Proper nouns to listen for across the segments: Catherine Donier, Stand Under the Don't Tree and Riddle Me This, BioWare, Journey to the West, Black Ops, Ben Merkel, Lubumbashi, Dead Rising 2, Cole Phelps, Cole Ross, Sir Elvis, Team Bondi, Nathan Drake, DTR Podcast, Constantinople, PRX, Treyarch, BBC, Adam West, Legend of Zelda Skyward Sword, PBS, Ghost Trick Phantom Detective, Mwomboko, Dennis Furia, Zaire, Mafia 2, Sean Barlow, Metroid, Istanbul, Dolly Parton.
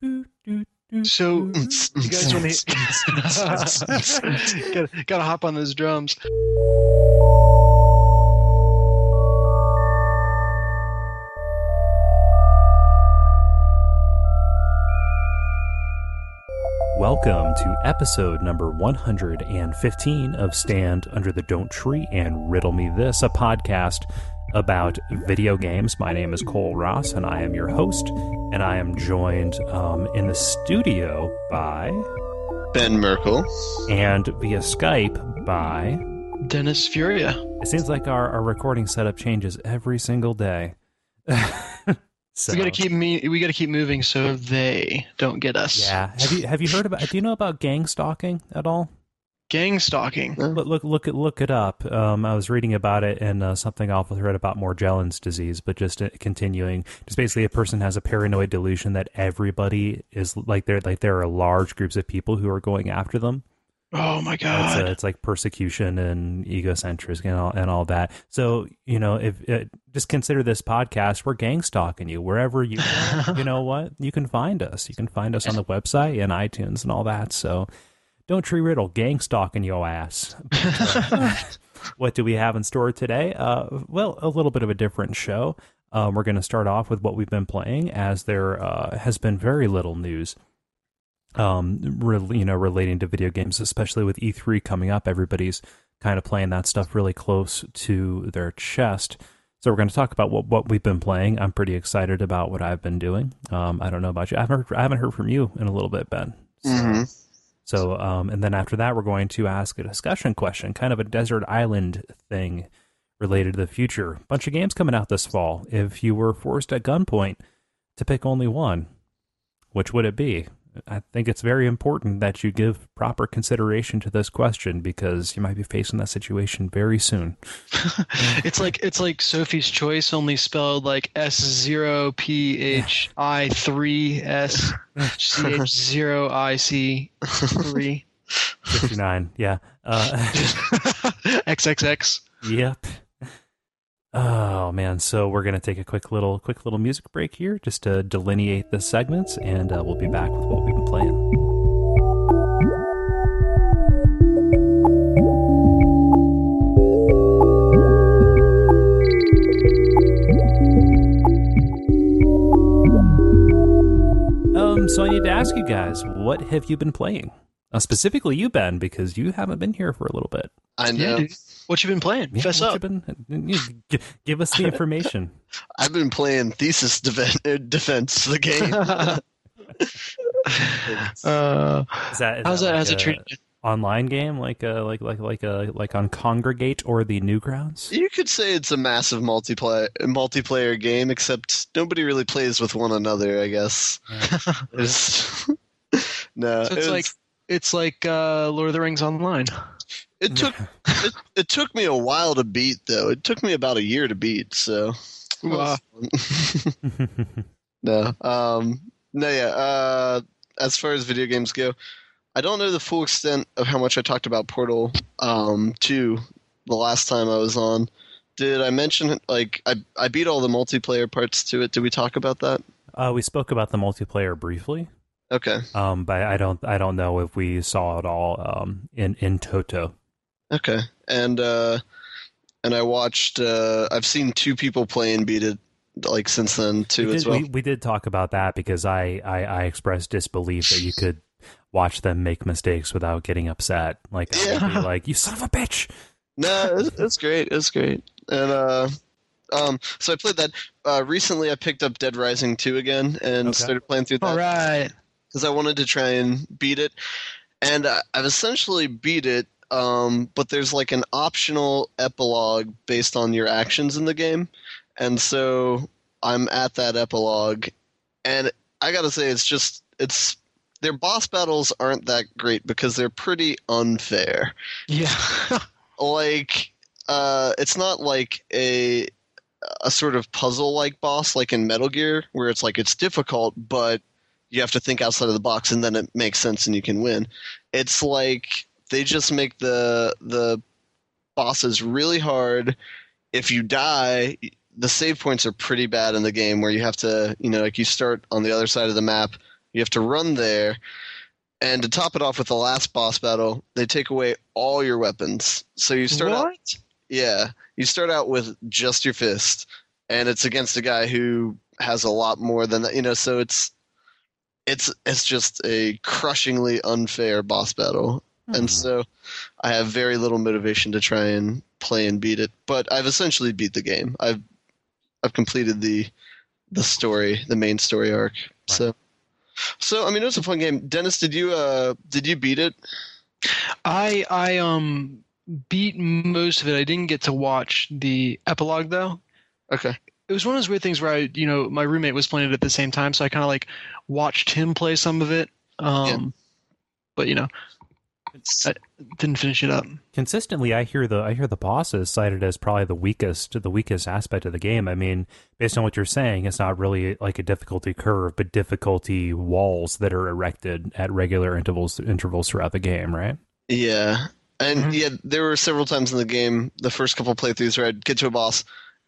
So, you guys want to gotta hop on those drums. Welcome to episode number 115 of Stand Under the Don't Tree and Riddle Me This, a podcast about video games. My name is Cole Ross, and I am your host, and I am joined in the studio by... Ben Merkel. And via Skype by... Dennis Furia. It seems like our recording setup changes every single day. So. We gotta keep moving so they don't get us. Yeah. Have you heard about? Do you know about gang stalking at all? Gang stalking. Look it up. I was reading about it in something awful thread about Morgellons disease, but just continuing. Just basically, a person has a paranoid delusion that everybody is like there are large groups of people who are going after them. Oh my God! It's like persecution and egocentrism and all that. So you know, if just consider this podcast, we're gang stalking you wherever you are. You know what? You can find us. You can find us on the website and iTunes and all that. So don't tree riddle gang stalking your ass. But, what do we have in store today? Well, a little bit of a different show. We're going to start off with what we've been playing, as there has been very little news. Relating to video games, especially with E3 coming up, everybody's kind of playing that stuff really close to their chest. So we're going to talk about what we've been playing. I'm pretty excited about what I've been doing. I don't know about you. I haven't heard from you in a little bit, Ben. So, mm-hmm. And then after that, we're going to ask a discussion question, kind of a desert island thing related to the future. Bunch of games coming out this fall. If you were forced at gunpoint to pick only one, which would it be? I think it's very important that you give proper consideration to this question, because you might be facing that situation very soon. It's like Sophie's Choice, only spelled like S0PHI3SCH0IC3. 59, yeah. XXX. Yep. Oh man, so we're going to take a quick little music break here just to delineate the segments, and we'll be back with what we've been playing. So I need to ask you guys, what have you been playing? Specifically you, Ben, because you haven't been here for a little bit. I know. Yeah, what you been playing? Yeah, fess up. Give us the information. I've been playing Thesis Defense, the game. How's that as a treatment? Online game, like on Congregate or the Newgrounds? You could say it's a massive multiplayer game, except nobody really plays with one another, I guess. Right. It's like Lord of the Rings Online. It took me a while to beat, though. It took me about a year to beat. So, yeah. As far as video games go, I don't know the full extent of how much I talked about Portal 2 the last time I was on. Did I mention I beat all the multiplayer parts to it? Did we talk about that? We spoke about the multiplayer briefly. Okay. But I don't know if we saw it all in toto. Okay. And I watched. I've seen two people play and beat it like since then too as well. We did talk about that, because I expressed disbelief that you could watch them make mistakes without getting upset. Like, yeah. I would be like, you son of a bitch. No, it's great. It's great. And so I played that recently. I picked up Dead Rising 2 again and started playing through that. All right. Because I wanted to try and beat it, and I've essentially beat it. But there's like an optional epilogue based on your actions in the game, and so I'm at that epilogue, and I gotta say it's their boss battles aren't that great because they're pretty unfair. Yeah, like it's not like a sort of puzzle like boss like in Metal Gear where it's like it's difficult but you have to think outside of the box and then it makes sense and you can win. It's like they just make the bosses really hard. If you die, the save points are pretty bad in the game, where you have to, you start on the other side of the map You have to run there. And to top it off with the last boss battle, they take away all your weapons. So you start out, you start out with just your fist, and it's against a guy who has a lot more than that, you know. So it's just a crushingly unfair boss battle, and so I have very little motivation to try and play and beat it. But I've essentially beat the game. I've completed the story, the main story arc. Right. So I mean, it was a fun game. Dennis, did you beat it? I beat most of it. I didn't get to watch the epilogue though. Okay. It was one of those weird things where my roommate was playing it at the same time, so I kind of watched him play some of it. But I didn't finish it up. Consistently, I hear the bosses cited as probably the weakest aspect of the game. I mean, based on what you're saying, it's not really like a difficulty curve, but difficulty walls that are erected at regular intervals throughout the game, right? Yeah, and there were several times in the game, the first couple playthroughs, where I'd get to a boss.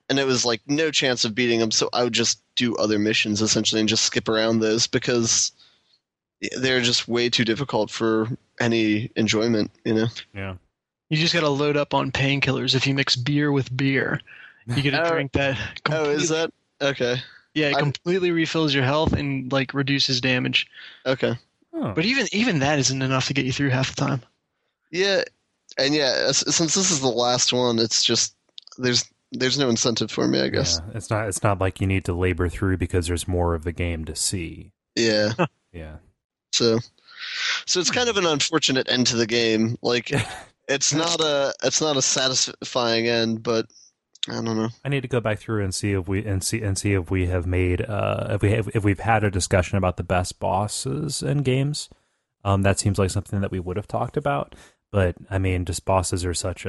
And it was no chance of beating them, so I would just do other missions essentially and just skip around those because they're just way too difficult for any enjoyment, Yeah. You just got to load up on painkillers. If you mix beer with beer, you get to drink that. Oh, is that? Okay. Yeah, it completely refills your health and reduces damage. Okay. Oh. But even that isn't enough to get you through half the time. Yeah. And since this is the last one, it's just there's no incentive for me, I guess. Yeah, it's not like you need to labor through because there's more of the game to see. Yeah. Yeah. So it's kind of an unfortunate end to the game. It's not a satisfying end, but I don't know. I need to go back through and see if we have made if we've had a discussion about the best bosses in games. That seems like something that we would have talked about, but I mean, just bosses are such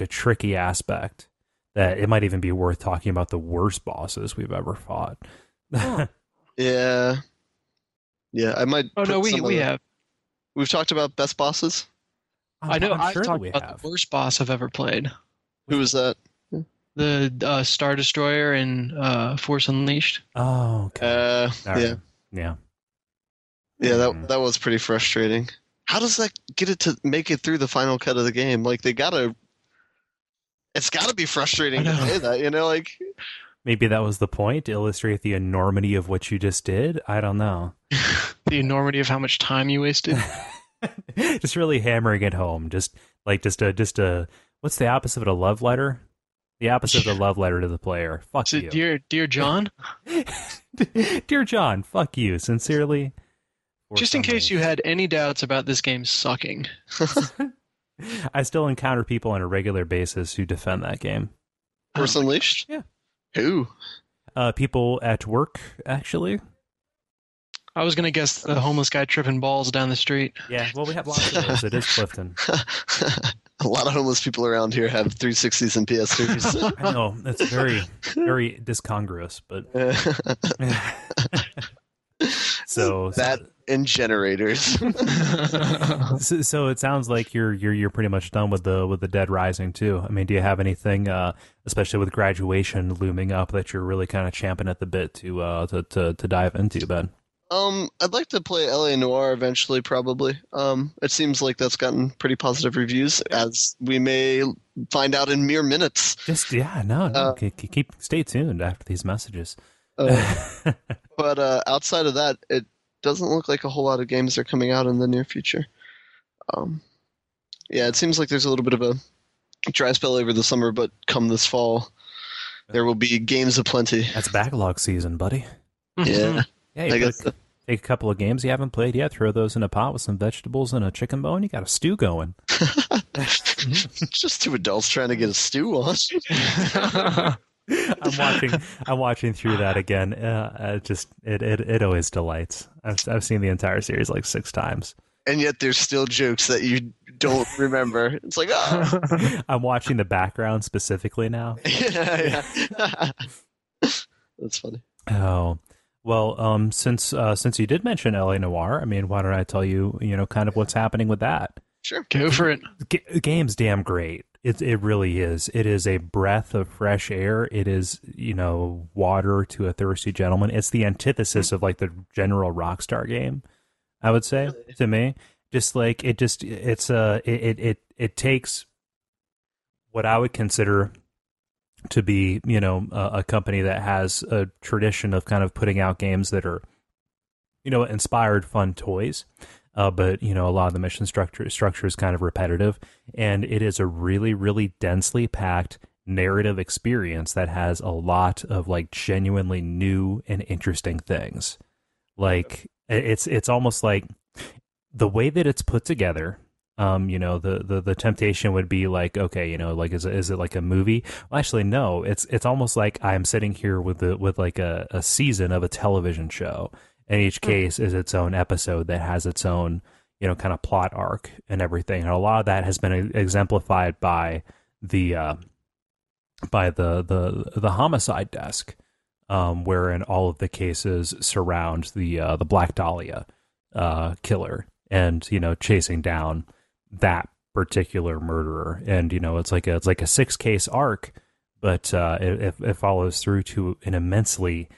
a tricky aspect that it might even be worth talking about the worst bosses we've ever fought. Oh. Yeah. I might. Oh no, we have. We've talked about best bosses. I know. I've talked about the worst boss I've ever played. Who was that? The Star Destroyer in Force Unleashed. Oh. Okay. Right. Yeah. Yeah. That was pretty frustrating. How does that get it to make it through the final cut of the game? It's got to be frustrating to say that, Maybe that was the point, to illustrate the enormity of what you just did. I don't know. The enormity of how much time you wasted. Just really hammering it home. Just what's the opposite of a love letter? The opposite of a love letter to the player. Fuck you. Dear John? Dear John, fuck you. Sincerely. Just in case you had any doubts about this game sucking. I still encounter people on a regular basis who defend that game. Force Unleashed? Yeah. Who? People at work, actually. I was going to guess the homeless guy tripping balls down the street. Yeah, well, we have lots of those. It is Clifton. A lot of homeless people around here have 360s and PS3s. I know. That's very, very discongruous, but... And generators. So it sounds like you're pretty much done with the Dead Rising too. I mean, do you have anything, especially with graduation looming up, that you're really kind of champing at the bit to dive into, Ben? I'd like to play L.A. Noire eventually, probably. It seems like that's gotten pretty positive reviews, as we may find out in mere minutes. Stay tuned after these messages. But outside of that, it doesn't look like a whole lot of games are coming out in the near future. It seems like there's a little bit of a dry spell over the summer, but come this fall, there will be games aplenty. That's backlog season, buddy. Yeah. Take a couple of games you haven't played yet, throw those in a pot with some vegetables and a chicken bone, you got a stew going. Just two adults trying to get a stew on. I'm watching through that again. It always delights. I've seen the entire series 6 times, and yet there's still jokes that you don't remember. It's I'm watching the background specifically now. Yeah. That's funny. Oh well, since you did mention L.A. Noire, I mean, why don't I tell you kind of what's happening with that? Sure, go for it. Game's damn great. It really is. It is a breath of fresh air. It is, you know, water to a thirsty gentleman. It's the antithesis of like the general Rockstar game, I would say, to me. Just like it just it's a it takes what I would consider to be, you know, a company that has a tradition of kind of putting out games that are, you know, inspired fun toys. But, you know, a lot of the mission structure is kind of repetitive, and it is a really, really densely packed narrative experience that has a lot of like genuinely new and interesting things. Like it's almost like the way that it's put together. You know, the temptation would be like, okay, you know, like, is it like a movie? Well, actually, no, it's almost like I'm sitting here with like a season of a television show. And each case is its own episode that has its own, you know, kind of plot arc and everything. And a lot of that has been exemplified by the homicide desk, wherein all of the cases surround the Black Dahlia killer and, you know, chasing down that particular murderer. And, you know, it's like a 6-case arc, but it follows through to an immensely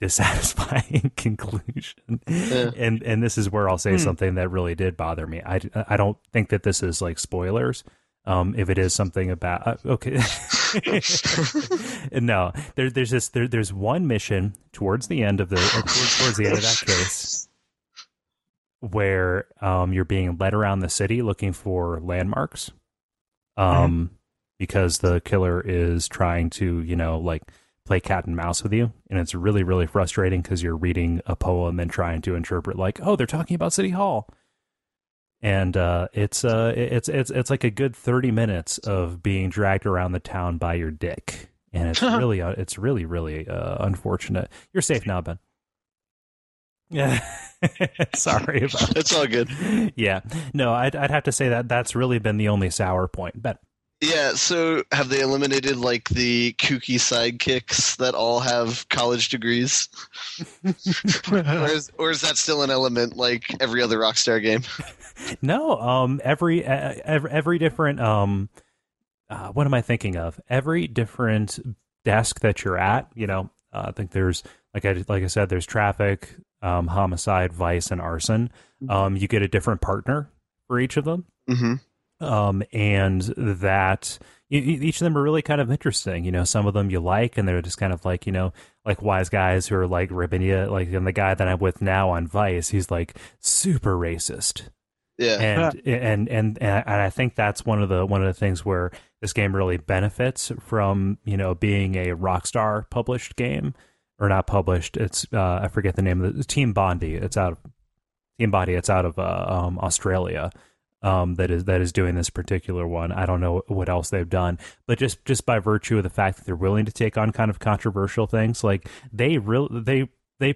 dissatisfying conclusion. Yeah. And this is where I'll say something that really did bother me. I don't think that this is like spoilers. If it is something about okay. No, there's one mission towards the end of that case where you're being led around the city looking for landmarks. Because the killer is trying to, you know, like play cat and mouse with you, and it's really, really frustrating because you're reading a poem and trying to interpret like, oh, they're talking about City Hall. And it's like a good 30 minutes of being dragged around the town by your dick, and it's really it's really unfortunate. You're safe now, Ben. Yeah. Sorry about it. It's all good. Yeah. No, I'd have to say that that's really been the only sour point, Ben. Yeah, so have they eliminated, like, the kooky sidekicks that all have college degrees? or is that still an element like every other Rockstar game? No, every different, what am I thinking of? Every different desk that you're at, you know, I think there's, like I said, there's traffic, homicide, vice, and arson. You get a different partner for each of them. Mm-hmm. And that each of them are really kind of interesting. You know, some of them you like, and they're just kind of like, you know, like wise guys who are like ripping you. Like, and the guy that I'm with now on Vice, he's like super racist. Yeah, and I think that's one of the things where this game really benefits from, you know, being a Rockstar published game, or not published. It's I forget the name of the Team Bondi. It's out of Team Bondi. It's out of Australia. That is doing this particular one. I don't know what else they've done, but just by virtue of the fact that they're willing to take on kind of controversial things, like they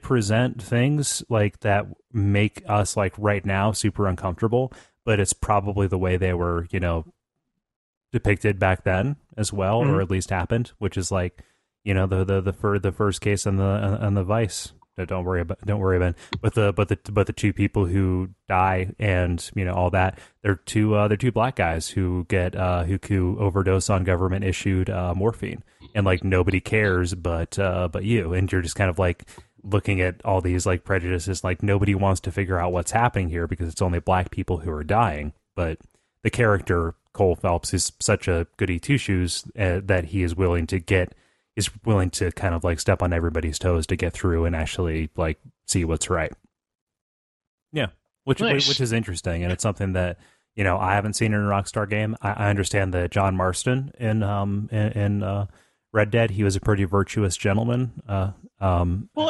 present things like that make us like right now super uncomfortable, but it's probably the way they were, you know, depicted back then as well, or at least happened, which is like, you know, the first case on the Vice. Don't worry about it. But the two people who die, and you know all that, they're two black guys who get who overdose on government issued morphine, and like nobody cares but you, and you're just kind of like looking at all these like prejudices, like nobody wants to figure out what's happening here because it's only black people who are dying. But the character Cole Phelps is such a goody two shoes that he is willing to get. Is willing to kind of like step on everybody's toes to get through and actually like see what's right. Yeah. Which is interesting. And it's something that, you know, I haven't seen in a Rockstar game. I understand that John Marston in Red Dead, he was a pretty virtuous gentleman. Well,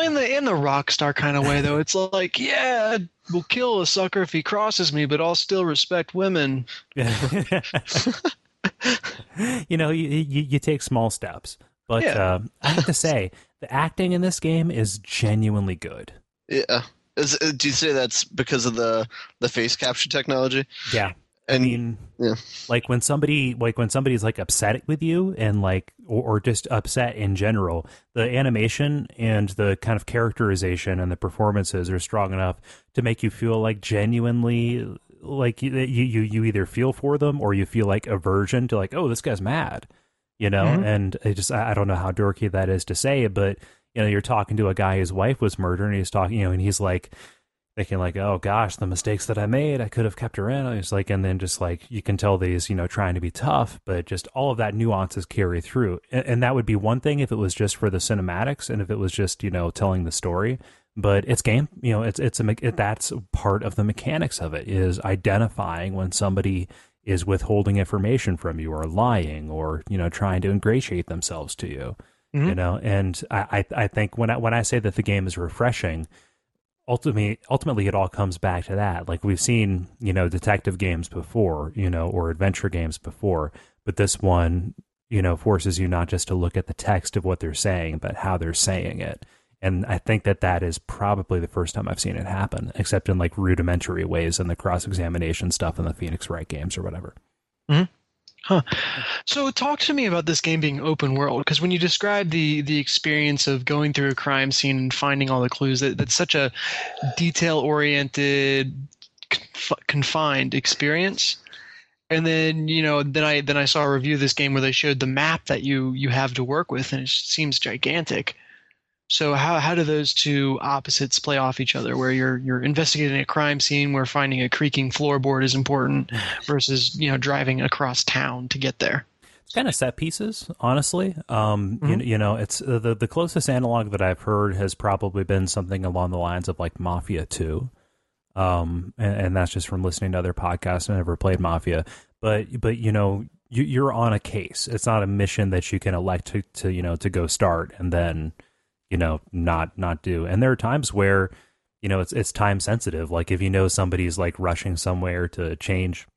in the Rockstar kind of way though, it's like, yeah, we'll kill a sucker if he crosses me, but I'll still respect women. You know, you take small steps. But yeah. I have to say, the acting in this game is genuinely good. Yeah. Do you say that's because of the face capture technology? Yeah. I mean, yeah. Like when somebody's like upset with you and like or just upset in general, the animation and the kind of characterization and the performances are strong enough to make you feel like genuinely like you either feel for them or you feel like aversion to like, oh, this guy's mad, you know. Mm-hmm. And it just, I don't know how dorky that is to say, but you know, you're talking to a guy whose wife was murdered, and he's talking, you know, and he's like thinking like, oh gosh, the mistakes that I made, I could have kept her in. I was like, and then just like you can tell these, you know, trying to be tough, but just all of that nuances carry through. And that would be one thing if it was just for the cinematics and if it was just, you know, telling the story. But it's game, you know, that's part of the mechanics of it, is identifying when somebody is withholding information from you or lying or, you know, trying to ingratiate themselves to you. Mm-hmm. You know, and I think when I say that the game is refreshing, ultimately it all comes back to that. Like, we've seen, you know, detective games before, you know, or adventure games before, but this one, you know, forces you not just to look at the text of what they're saying, but how they're saying it. And I think that is probably the first time I've seen it happen, except in like rudimentary ways in the cross-examination stuff in the Phoenix Wright games or whatever. Mm-hmm. Huh. So talk to me about this game being open world, because when you describe the experience of going through a crime scene and finding all the clues, that's such a detail-oriented, confined experience. And then, you know, then I saw a review of this game where they showed the map that you have to work with, and it seems gigantic. So how do those two opposites play off each other, where you're investigating a crime scene where finding a creaking floorboard is important versus, you know, driving across town to get there? It's kind of set pieces, honestly. Mm-hmm. you know, it's the closest analog that I've heard has probably been something along the lines of like Mafia 2. And that's just from listening to other podcasts. I never played Mafia, but you know, you're on a case. It's not a mission that you can elect to you know, to go start and then, you know, not do. And there are times where, you know, it's time sensitive. Like if you know somebody's like rushing somewhere to change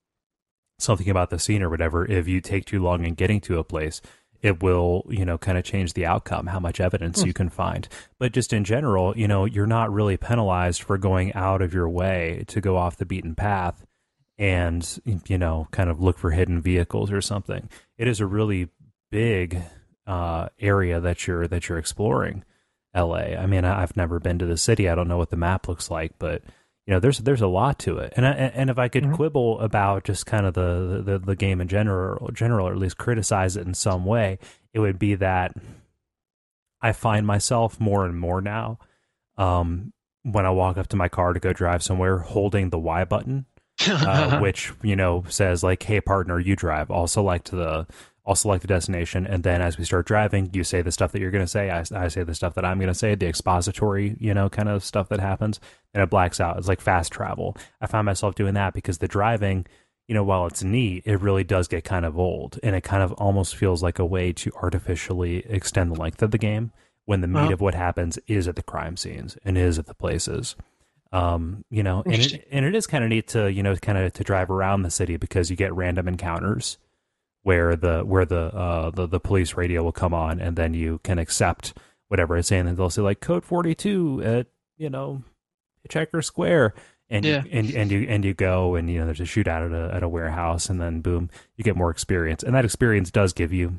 something about the scene or whatever, if you take too long in getting to a place, it will, you know, kind of change the outcome, how much evidence you can find. But just in general, you know, you're not really penalized for going out of your way to go off the beaten path and, you know, kind of look for hidden vehicles or something. It is a really big area that you're exploring. L.A. I mean, I've never been to the city. I don't know what the map looks like, but you know, there's a lot to it. And if I could mm-hmm. quibble about just kind of the game in general, or at least criticize it in some way, it would be that I find myself more and more now when I walk up to my car to go drive somewhere, holding the Y button, which, you know, says like, "Hey partner, you drive." Also, like the destination, and then as we start driving, you say the stuff that you're going to say, I say the stuff that I'm going to say, the expository, you know, kind of stuff that happens, and it blacks out. It's like fast travel. I find myself doing that because the driving, you know, while it's neat, it really does get kind of old, and it kind of almost feels like a way to artificially extend the length of the game when the meat of what happens is at the crime scenes and is at the places. You know, and it is kind of neat to, you know, kind of to drive around the city, because you get random encounters where the police radio will come on, and then you can accept whatever it's saying, and they'll say like code 42 at, you know, Checker Square, and you go, and you know, there's a shootout at a warehouse, and then boom, you get more experience, and that experience does give you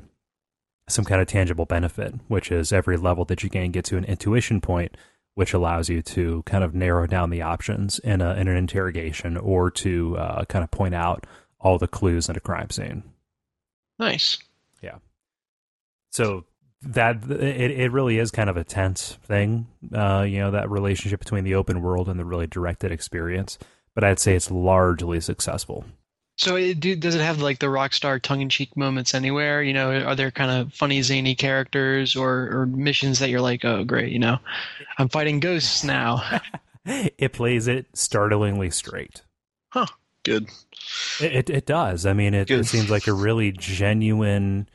some kind of tangible benefit, which is every level that you can get to an intuition point, which allows you to kind of narrow down the options in an interrogation, or to kind of point out all the clues in a crime scene. Nice. Yeah. So that it really is kind of a tense thing, you know, that relationship between the open world and the really directed experience. But I'd say it's largely successful. So does it have like the Rockstar tongue-in-cheek moments anywhere? You know, are there kind of funny, zany characters or missions that you're like, oh, great, you know, I'm fighting ghosts now? It plays it startlingly straight. Huh. Good. It does. I mean, it seems like a really genuine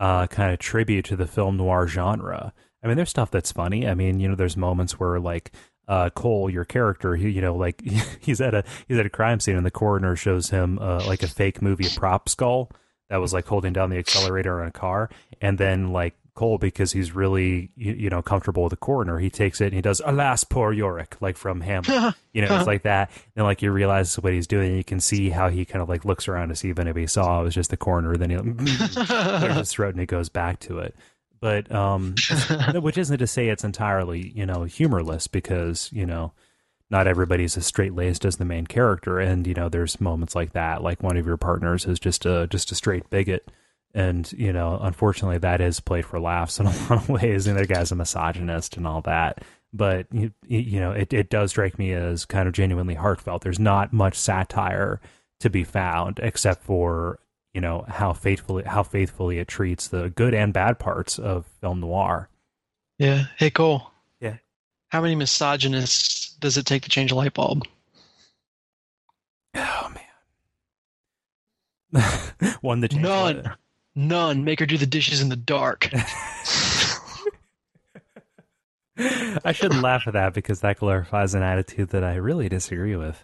kind of tribute to the film noir genre. I mean, there's stuff that's funny. I mean, you know, there's moments where like Cole, your character, you know, like he's at a crime scene, and the coroner shows him like a fake movie prop skull that was like holding down the accelerator on a car, and then like Cole, because he's really, you know, comfortable with the coroner, he takes it and he does, "Alas, poor Yorick," like from Hamlet. You know, it's like that. And like you realize what he's doing, and you can see how he kind of like looks around to see if anybody saw it was just the coroner. Then he clears his throat and he goes back to it. But which isn't to say it's entirely, you know, humorless, because, you know, not everybody's as straight-laced as the main character. And, you know, there's moments like that, like one of your partners is just a straight bigot. And, you know, unfortunately that is played for laughs in a lot of ways. And the guy's a misogynist and all that. But, you know, it does strike me as kind of genuinely heartfelt. There's not much satire to be found except for, you know, how faithfully it treats the good and bad parts of film noir. Yeah. Hey, Cole. Yeah. How many misogynists does it take to change a light bulb? Oh, man. One that changed None. Make her do the dishes in the dark. I shouldn't laugh at that because that glorifies an attitude that I really disagree with.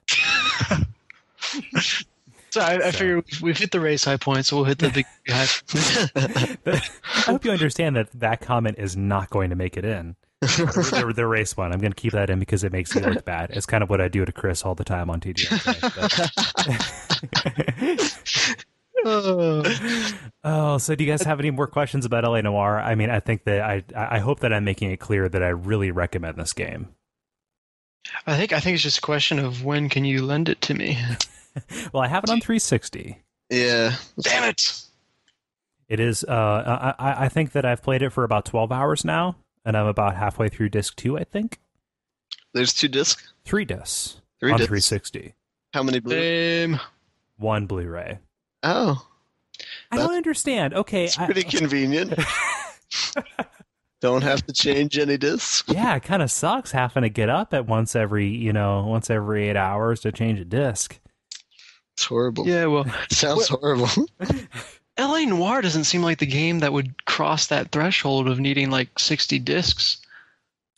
So I figure we've hit the race high point, so we'll hit the big high point. I hope you understand that comment is not going to make it in. The race one. I'm going to keep that in because it makes me look bad. It's kind of what I do to Chris all the time on TGI. So do you guys have any more questions about L.A. Noire? I mean, I think that I hope that I'm making it clear that I really recommend this game. I think it's just a question of when can you lend it to me. Well, I have it on 360. Yeah. Damn it! It is, I think that I've played it for about 12 hours now, and I'm about halfway through disc 2, I think. There's 2 discs? 3 discs. 3 on discs. 360. How many Blu-ray? 1 Blu-ray. Oh. I don't understand. Okay. It's pretty convenient. Don't have to change any discs. Yeah, it kind of sucks having to get up at once every 8 hours to change a disc. It's horrible. Yeah, well, it sounds horrible. L.A. Noire doesn't seem like the game that would cross that threshold of needing like 60 discs.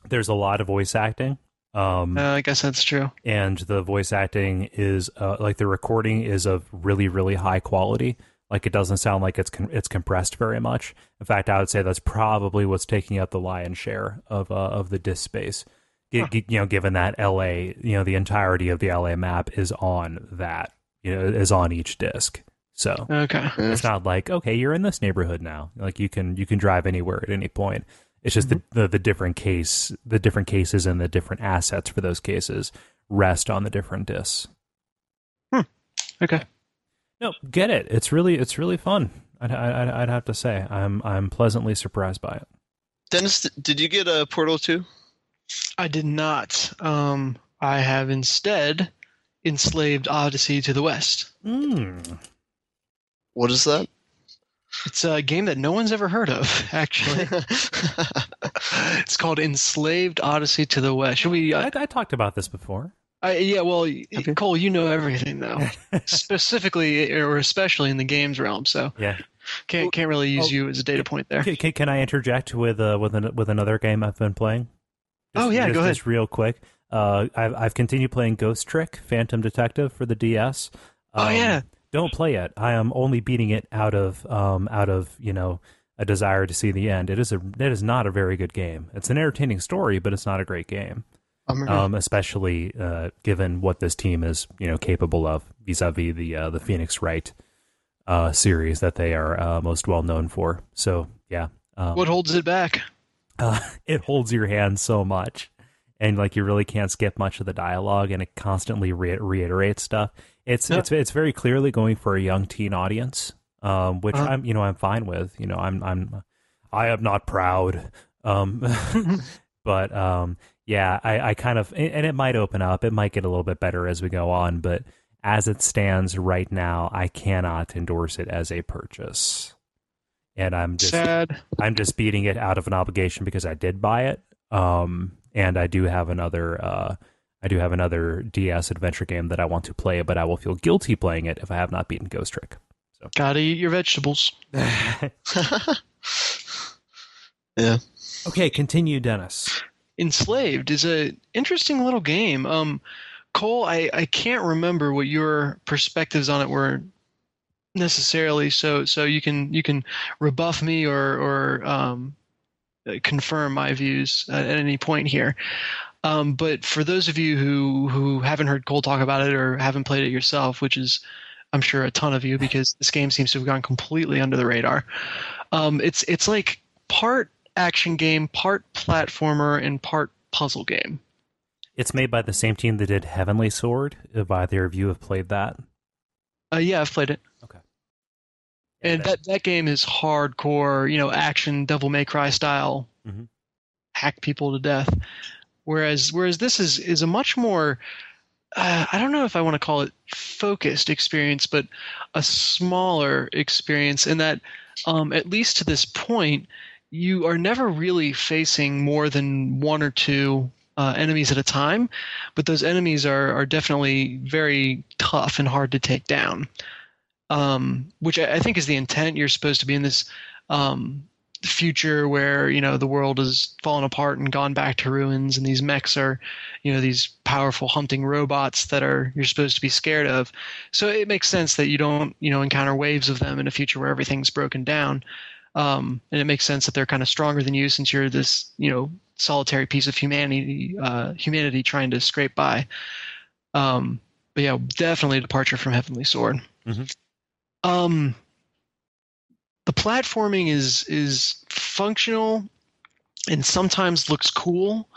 There's a lot of voice acting. I guess that's true. And the voice acting is like the recording is of really, really high quality. Like it doesn't sound like it's compressed very much. In fact, I would say that's probably what's taking up the lion's share of the disc space. Huh. You know, given that LA, you know, the entirety of the LA map is on that, you know, is on each disc. So okay. It's not like, okay, you're in this neighborhood now. Like you can drive anywhere at any point. It's just the different case, the different cases and the different assets for those cases rest on the different discs. Hmm. Okay. No, get it. It's really fun. I'd have to say I'm pleasantly surprised by it. Dennis, did you get a Portal 2? I did not. I have instead Enslaved Odyssey to the West. Mm. What is that? It's a game that no one's ever heard of, actually. It's called Enslaved Odyssey to the West. Should we? I talked about this before. Yeah, well, okay. Cole, you know everything, though, specifically or especially in the games realm. So yeah, can't really use you as a data point there. Can I interject with another game I've been playing? Go ahead. Just real quick, I've continued playing Ghost Trick, Phantom Detective for the DS. Don't play it. I am only beating it out of you know, a desire to see the end. It is not a very good game. It's an entertaining story, but it's not a great game. Especially given what this team is, you know, capable of vis-a-vis the Phoenix Wright series that they are most well known for. So yeah, what holds it back? It holds your hand so much, and like you really can't skip much of the dialogue, and it constantly reiterates stuff. It's very clearly going for a young teen audience, which I'm fine with. You know, I am not proud, but. Yeah, I kind of, and it might open up, it might get a little bit better as we go on, but as it stands right now, I cannot endorse it as a purchase. And I'm just sad. I'm just beating it out of an obligation because I did buy it. And I do have another DS adventure game that I want to play, but I will feel guilty playing it if I have not beaten Ghost Trick. So. Gotta eat your vegetables. Yeah. Okay, continue, Dennis. Enslaved is a interesting little game. Cole, I can't remember what your perspectives on it were necessarily, so you can rebuff me or confirm my views at any point here. But for those of you who haven't heard Cole talk about it or haven't played it yourself, which is I'm sure a ton of you because this game seems to have gone completely under the radar. It's like part action game, part platformer, and part puzzle game. It's made by the same team that did Heavenly Sword. If either of you have played that. Yeah, I've played it. Okay. And that game is hardcore, you know, action Devil May Cry style. Mm-hmm. Hack people to death. Whereas this is a much more, I don't know if I want to call it focused experience, but a smaller experience in that, at least to this point, you are never really facing more than one or two enemies at a time, but those enemies are definitely very tough and hard to take down, which I think is the intent. You're supposed to be in this future where, you know, the world has fallen apart and gone back to ruins, and these mechs are, you know, these powerful hunting robots that you're supposed to be scared of. So it makes sense that you don't, you know, encounter waves of them in a future where everything's broken down. And it makes sense that they're kind of stronger than you, since you're this, you know, solitary piece of humanity trying to scrape by. But yeah, definitely a departure from Heavenly Sword. Mm-hmm. The platforming is functional and sometimes looks cool,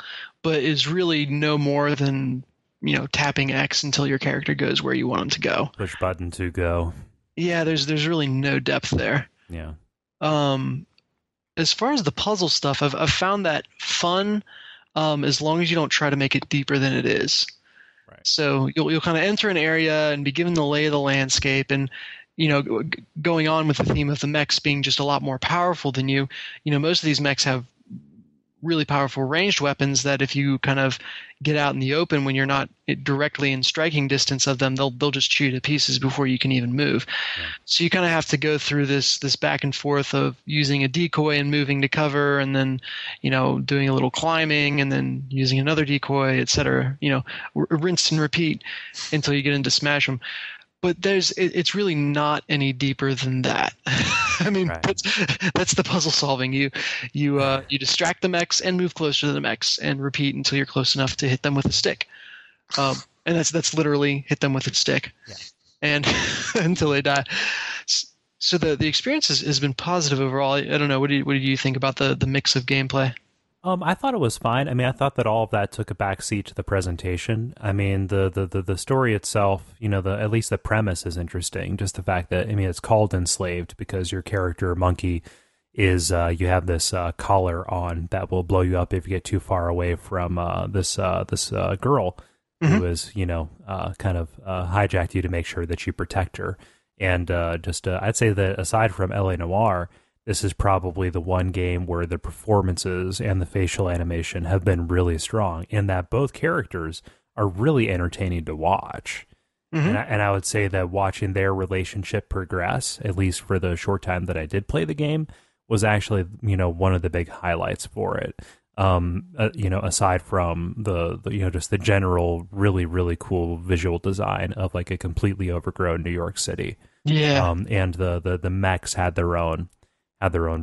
but is really no more than, you know, tapping X until your character goes where you want him to go. Push button to go. Yeah, there's really no depth there. Yeah. As far as the puzzle stuff, I've found that fun, as long as you don't try to make it deeper than it is. Right. So you'll kind of enter an area and be given the lay of the landscape, and you know, going on with the theme of the mechs being just a lot more powerful than you, you know, most of these mechs have really powerful ranged weapons that if you kind of get out in the open when you're not directly in striking distance of them, they'll just chew you to pieces before you can even move. Yeah. So you kind of have to go through this back and forth of using a decoy and moving to cover, and then, you know, doing a little climbing and then using another decoy, etc. You know, rinse and repeat until you get into Smash 'em. But it's really not any deeper than that. I mean, right. That's the puzzle solving. You distract the mechs and move closer to the mechs and repeat until you're close enough to hit them with a stick. And that's literally hit them with a stick, yeah. And until they die. So the experience has been positive overall. I don't know. What do you think about the mix of gameplay? I thought it was fine. I mean, I thought that all of that took a backseat to the presentation. I mean, the story itself, you know, at least the premise is interesting. Just the fact that, I mean, it's called Enslaved because your character, Monkey, is you have this collar on that will blow you up if you get too far away from this girl, mm-hmm. who is, you know, kind of hijacked you to make sure that you protect her. And I'd say that aside from L.A. Noire, this is probably the one game where the performances and the facial animation have been really strong, and that both characters are really entertaining to watch. Mm-hmm. And I would say that watching their relationship progress, at least for the short time that I did play the game, was actually, you know, one of the big highlights for it. You know, aside from the, you know, just the general really, really cool visual design of like a completely overgrown New York City. Yeah. And the mechs had their own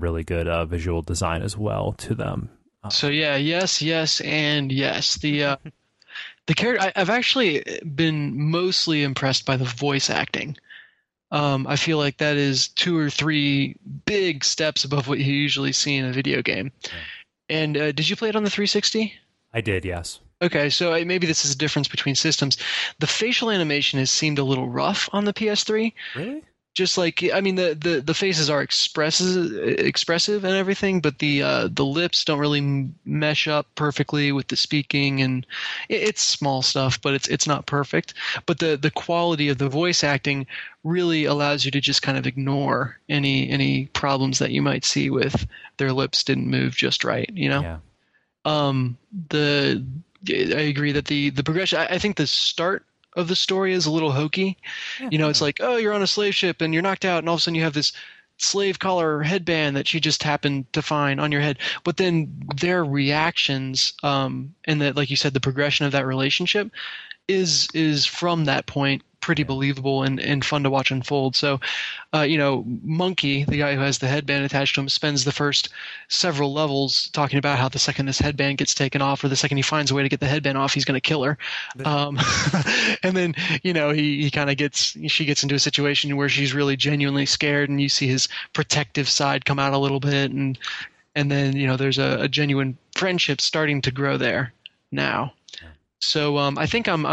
really good visual design as well to them. So yeah, yes, and yes. The character, I've actually been mostly impressed by the voice acting. I feel like that is two or three big steps above what you usually see in a video game. Yeah. And did you play it on the 360? I did, yes. Okay, so maybe this is a difference between systems. The facial animation has seemed a little rough on the PS3. Really? Just like, I mean, the faces are expressive and everything, but the lips don't really mesh up perfectly with the speaking, and it's small stuff, but it's not perfect. But the quality of the voice acting really allows you to just kind of ignore any problems that you might see with their lips didn't move just right, you know? Yeah. I agree that the progression, I think the start of the story is a little hokey. You know, it's like, oh, you're on a slave ship and you're knocked out, and all of a sudden you have this slave collar headband that you just happened to find on your head. But then their reactions, and that, like you said, the progression of that relationship is from that point pretty believable and fun to watch unfold. So, you know, Monkey, the guy who has the headband attached to him, spends the first several levels talking about how the second this headband gets taken off, or the second he finds a way to get the headband off, he's going to kill her. And then, you know, he kind of she gets into a situation where she's really genuinely scared, and you see his protective side come out a little bit. And then, you know, there's a genuine friendship starting to grow there now. So I think I'm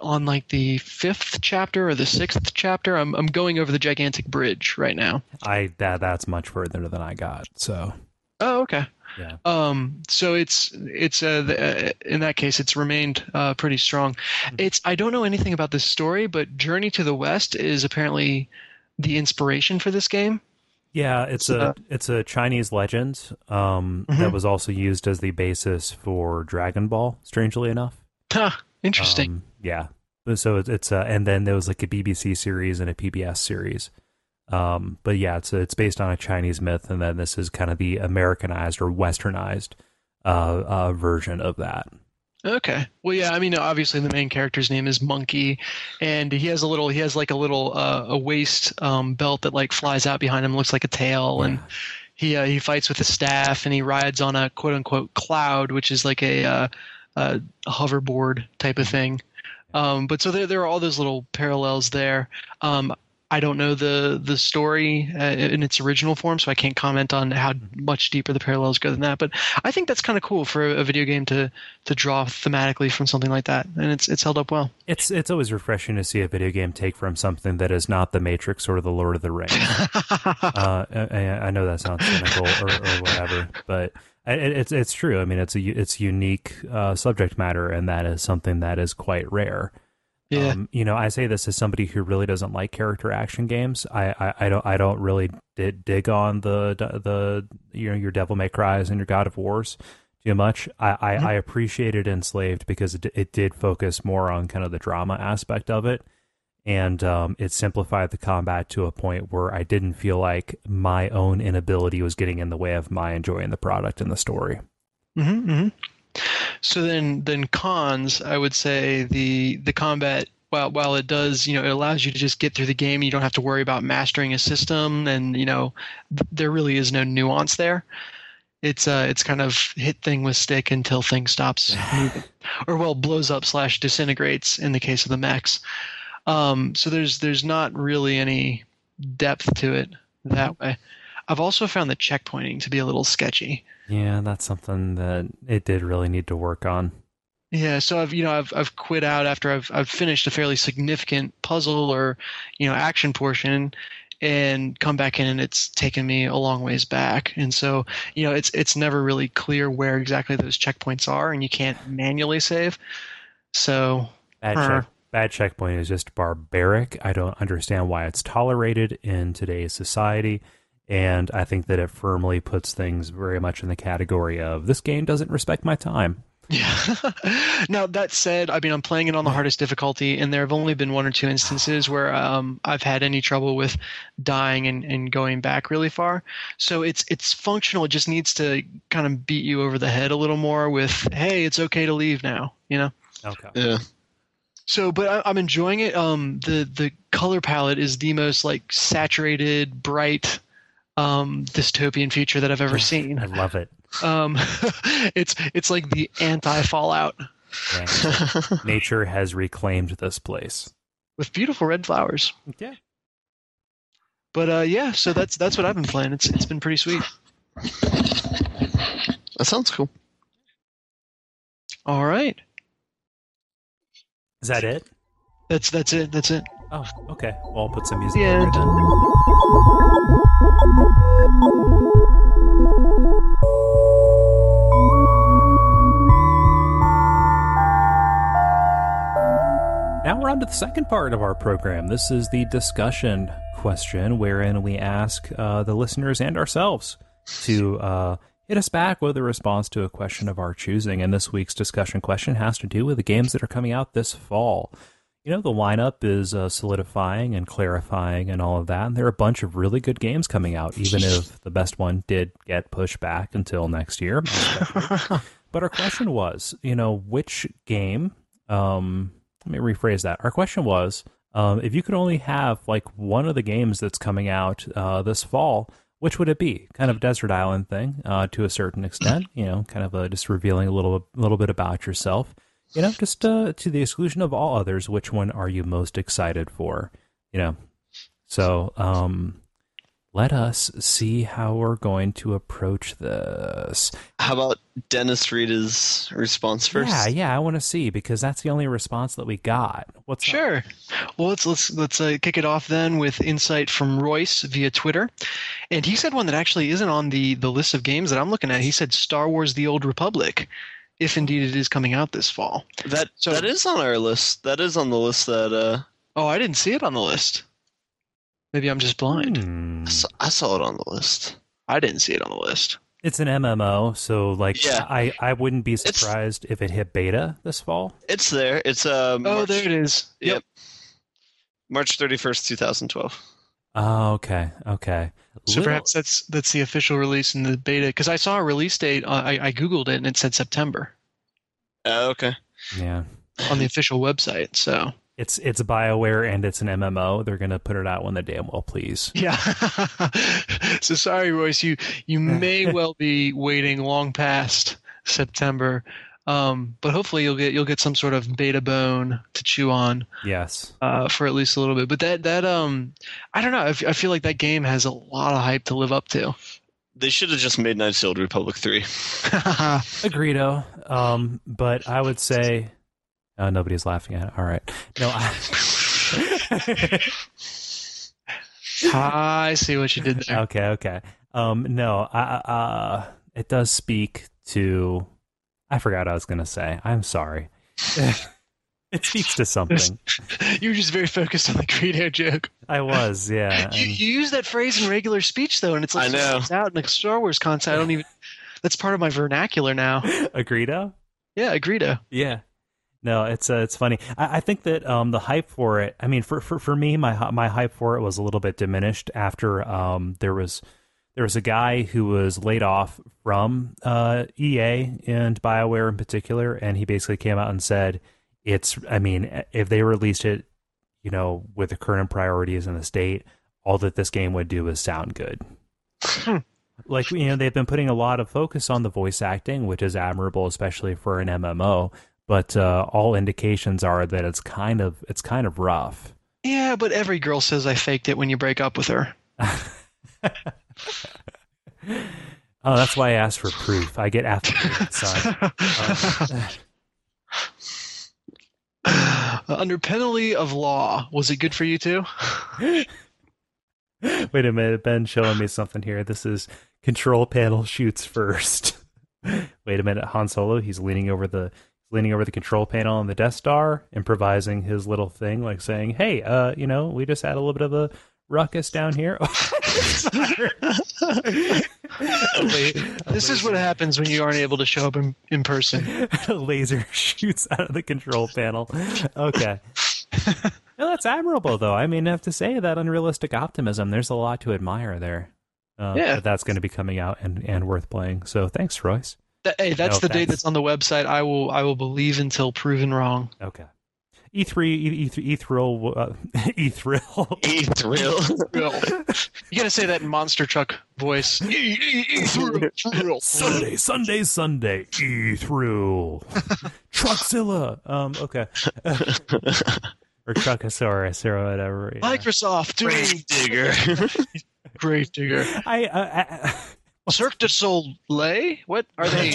on like the 5th chapter or the 6th chapter. I'm going over the gigantic bridge right now. That's much further than I got. So. Oh, okay. Yeah. So it's in that case it's remained pretty strong. It's I don't know anything about this story, but Journey to the West is apparently the inspiration for this game. Yeah, it's a Chinese legend that was also used as the basis for Dragon Ball, strangely enough. Huh, interesting. Yeah. So it's and then there was like a BBC series and a PBS series. But yeah, it's based on a Chinese myth, and then this is kind of the Americanized or Westernized version of that. Okay. Well, yeah. I mean, obviously, the main character's name is Monkey, and he has a waist belt that like flies out behind him, looks like a tail, and he fights with a staff, and he rides on a quote unquote cloud, which is like a hoverboard type of thing. But so there are all those little parallels there. I don't know the story in its original form, so I can't comment on how much deeper the parallels go than that. But I think that's kind of cool for a video game to draw thematically from something like that, and it's held up well. It's always refreshing to see a video game take from something that is not The Matrix or The Lord of the Rings. I know that sounds cynical or whatever, but it's true. I mean, it's unique subject matter, and that is something that is quite rare. Yeah. I say this as somebody who really doesn't like character action games. I don't really dig on the your Devil May Cries and your God of Wars too much. I appreciated Enslaved because it did focus more on kind of the drama aspect of it, and it simplified the combat to a point where I didn't feel like my own inability was getting in the way of my enjoying the product and the story. Mm-hmm. Mm-hmm. So then cons, I would say the combat, while it does, it allows you to just get through the game. You don't have to worry about mastering a system, and there really is no nuance there. It's kind of hit thing with stick until thing stops moving, or blows up / disintegrates in the case of the mechs. So there's not really any depth to it that way. I've also found the checkpointing to be a little sketchy. Yeah, that's something that it did really need to work on. Yeah, so I've quit out after I've finished a fairly significant puzzle or action portion, and come back in, and it's taken me a long ways back. And so it's never really clear where exactly those checkpoints are, and you can't manually save. So bad checkpoint is just barbaric. I don't understand why it's tolerated in today's society. And I think that it firmly puts things very much in the category of this game doesn't respect my time. Yeah. Now, that said, I mean, I'm playing it on the hardest difficulty, and there have only been one or two instances where I've had any trouble with dying and going back really far. So it's functional. It just needs to kind of beat you over the head a little more with, hey, it's okay to leave now, Okay. Yeah. So, but I'm enjoying it. The color palette is the most like saturated, bright, dystopian future that I've ever seen. I love it. It's like the anti-Fallout. Nature has reclaimed this place with beautiful red flowers. Yeah. But so that's what I've been playing. It's been pretty sweet. That sounds cool. All right. Is that it? That's it. That's it. Oh, okay. Well, I'll put some music in right now. Now we're on to the second part of our program. This is the discussion question, wherein we ask the listeners and ourselves to hit us back with a response to a question of our choosing. And this week's discussion question has to do with the games that are coming out this fall. The lineup is solidifying and clarifying and all of that. And there are a bunch of really good games coming out, even if the best one did get pushed back until next year. But our question was, which game... let me rephrase that. Our question was, if you could only have like one of the games that's coming out this fall, which would it be? Kind of Desert Island thing to a certain extent, kind of just revealing a little bit about yourself. Just to the exclusion of all others, which one are you most excited for? So let us see how we're going to approach this. How about Dennis read his response first? Yeah, I want to see, because that's the only response that we got. What's sure. Up? Well, let's kick it off then with insight from Royce via Twitter. And he said one that actually isn't on the list of games that I'm looking at. He said Star Wars The Old Republic, if indeed it is coming out this fall. That is on our list. That is on the list that... Oh, I didn't see it on the list. Maybe I'm just blind. I saw it on the list. I didn't see it on the list. It's an MMO, so I wouldn't be surprised if it hit beta this fall. It's there. It's March, there it is. Yep. March 31st, 2012. Oh, okay. So perhaps that's the official release in the beta, because I saw a release date. I Googled it and it said September. Okay. Yeah. On the official website, so. It's BioWare and it's an MMO. They're going to put it out when they damn well please. Yeah. So sorry, Royce. You may well be waiting long past September, but hopefully you'll get some sort of beta bone to chew on. Yes. For at least a little bit. But that I don't know. I feel like that game has a lot of hype to live up to. They should have just made Knights of the Old Republic 3. Agreedo. But I would say. Oh, nobody's laughing at it. All right. No, I see what you did there. Okay. It does speak to... I forgot what I was going to say. I'm sorry. It speaks to something. You were just very focused on the Greedo joke. I was, yeah. You use that phrase in regular speech, though, and it's like... I know. It's out in a Star Wars concept. I don't even... That's part of my vernacular now. A Greedo? Yeah, a Greedo. Yeah. No, it's funny. I think that the hype for it. I mean, for me, my hype for it was a little bit diminished after there was a guy who was laid off from EA and BioWare in particular, and he basically came out and said, "It's. I mean, if they released it, with the current priorities in the state, all that this game would do is sound good." Like, they've been putting a lot of focus on the voice acting, which is admirable, especially for an MMO. But all indications are that it's kind of rough. Yeah, but every girl says I faked it when you break up with her. Oh, that's why I asked for proof. I get affidavit. Sorry. Under penalty of law, was it good for you too? Wait a minute, Ben, showing me something here. This is control panel shoots first. Wait a minute, Han Solo. He's leaning over the control panel on the Death Star, improvising his little thing, like saying, hey, we just had a little bit of a ruckus down here. This is what happens when you aren't able to show up in person. A laser shoots out of the control panel. Okay. No, that's admirable, though. I mean, I have to say that unrealistic optimism, there's a lot to admire there. But that's going to be coming out and worth playing. So thanks, Royce. Hey, that's the date that's on the website. I will believe until proven wrong. Okay. E3. You gotta say that in monster truck voice. E3. Sunday. E3. Truckzilla. Okay. Or Truckosaurus or whatever. Yeah. Microsoft doing Grave Digger. I Cirque du Soleil? What are they?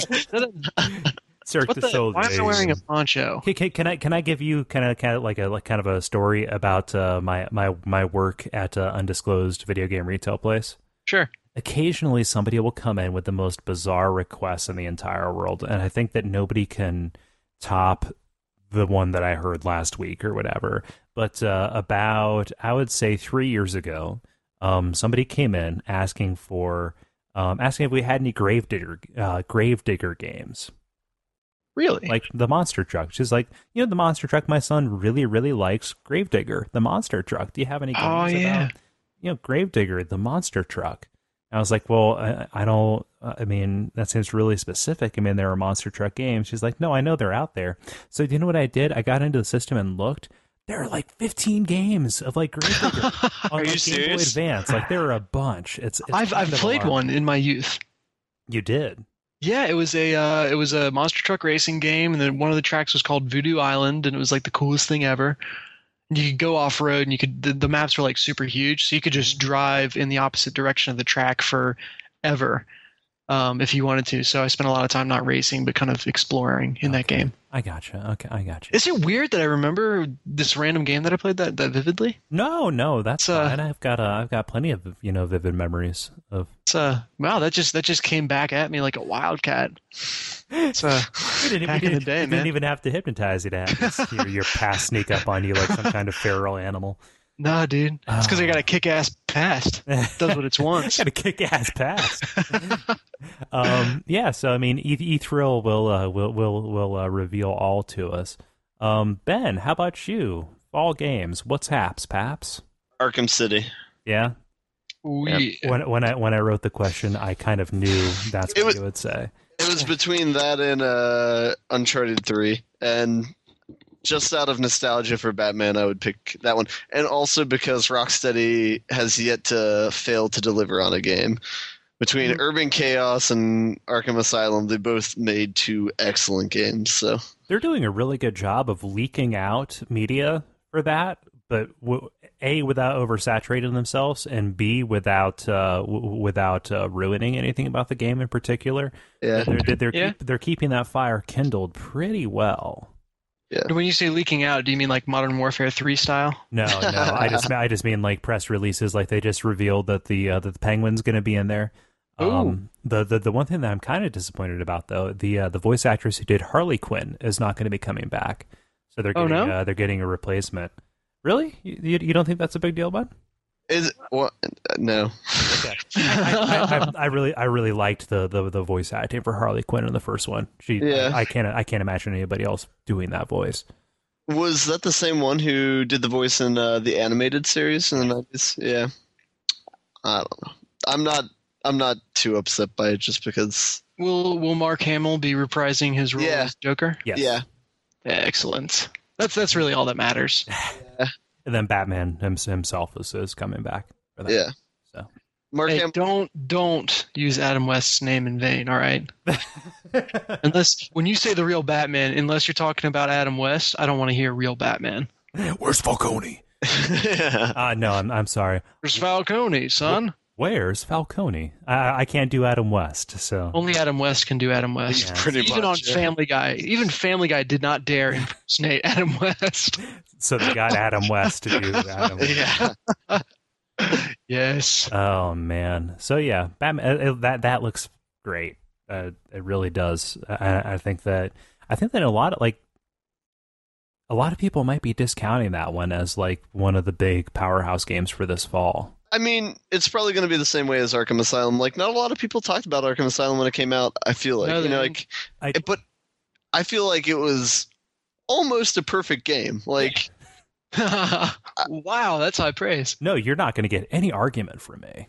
Cirque du Soleil. Why am I wearing a poncho? Can I give you kind of a story about my work at an undisclosed video game retail place? Sure. Occasionally, somebody will come in with the most bizarre requests in the entire world, and I think that nobody can top the one that I heard last week or whatever. But about, I would say, 3 years ago, somebody came in asking for. Asking if we had any Gravedigger games. Really? Like the monster truck. She's like, the monster truck, my son really, really likes Gravedigger, the monster truck. Do you have any games about, Gravedigger, the monster truck? And I was like, well, I don't, I mean, that seems really specific. I mean, there are monster truck games. She's like, no, I know they're out there. So do you know what I did? I got into the system and looked. There are like 15 games of like Gravedigger on Game serious? Boy Advance. Like there are a bunch. It's I've played hard. One in my youth. You did? Yeah, it was a monster truck racing game, and then one of the tracks was called Voodoo Island, and it was like the coolest thing ever. And you could go off road, and you could the maps were like super huge, so you could just drive in the opposite direction of the track forever if you wanted to. So I spent a lot of time not racing, but kind of exploring in that game. I gotcha. Okay, I gotcha. Is it weird that I remember this random game that I played that vividly? No, that's fine. I've got plenty of vivid memories of. Wow, that just came back at me like a wildcat. Back in the day, man. Didn't even have to hypnotize you to have this, your past sneak up on you like some kind of feral animal. Nah, dude. It's because I got a kick-ass past. It does what it wants. Got a kick-ass past. Yeah. So I mean, E-Thrill will reveal all to us. Ben, how about you? All games. What's haps, paps? Arkham City. Yeah. We. Yep. When I wrote the question, I kind of knew that's what you would say. It was between that and Uncharted 3, and just out of nostalgia for Batman, I would pick that one. And also because Rocksteady has yet to fail to deliver on a game. Between Urban Chaos and Arkham Asylum, they both made two excellent games. So they're doing a really good job of leaking out media for that, but A, without oversaturating themselves, and B, without ruining anything about the game in particular. Yeah, they're keeping that fire kindled pretty well. Yeah. When you say leaking out, do you mean like Modern Warfare 3 style? No, I just mean like press releases. Like they just revealed that the Penguin's going to be in there. The one thing that I'm kind of disappointed about though, the voice actress who did Harley Quinn is not going to be coming back. So they're getting they're getting a replacement. Really? You don't think that's a big deal, bud? No. Okay. I really liked the voice acting for Harley Quinn in the first one. I can't imagine anybody else doing that voice. Was that the same one who did the voice in the animated series in the 90s? Yeah. I don't know. I'm not too upset by it just because. Will Mark Hamill be reprising his role as Joker? Yes. Yeah. Excellent. That's really all that matters. Yeah. And then Batman himself is coming back for that. Yeah. So, Mark Hamill, don't use Adam West's name in vain. All right. Unless when you say the real Batman, unless you're talking about Adam West, I don't want to hear real Batman. Where's Falcone? No, I'm sorry. Where's Falcone, son? Where's Falcone? I can't do Adam West, so only Adam West can do Adam West. Yeah. Pretty much, Family Guy, even Family Guy did not dare impersonate Adam West. So they got Adam West to do Adam West. Yeah. Yes. Oh man. So yeah, Batman, that looks great. It really does. I think that a lot of people might be discounting that one as like one of the big powerhouse games for this fall. I mean, it's probably going to be the same way as Arkham Asylum. Like, not a lot of people talked about Arkham Asylum when it came out, I feel like. But I feel like it was almost a perfect game. Like, wow, that's high praise. No, you're not going to get any argument from me.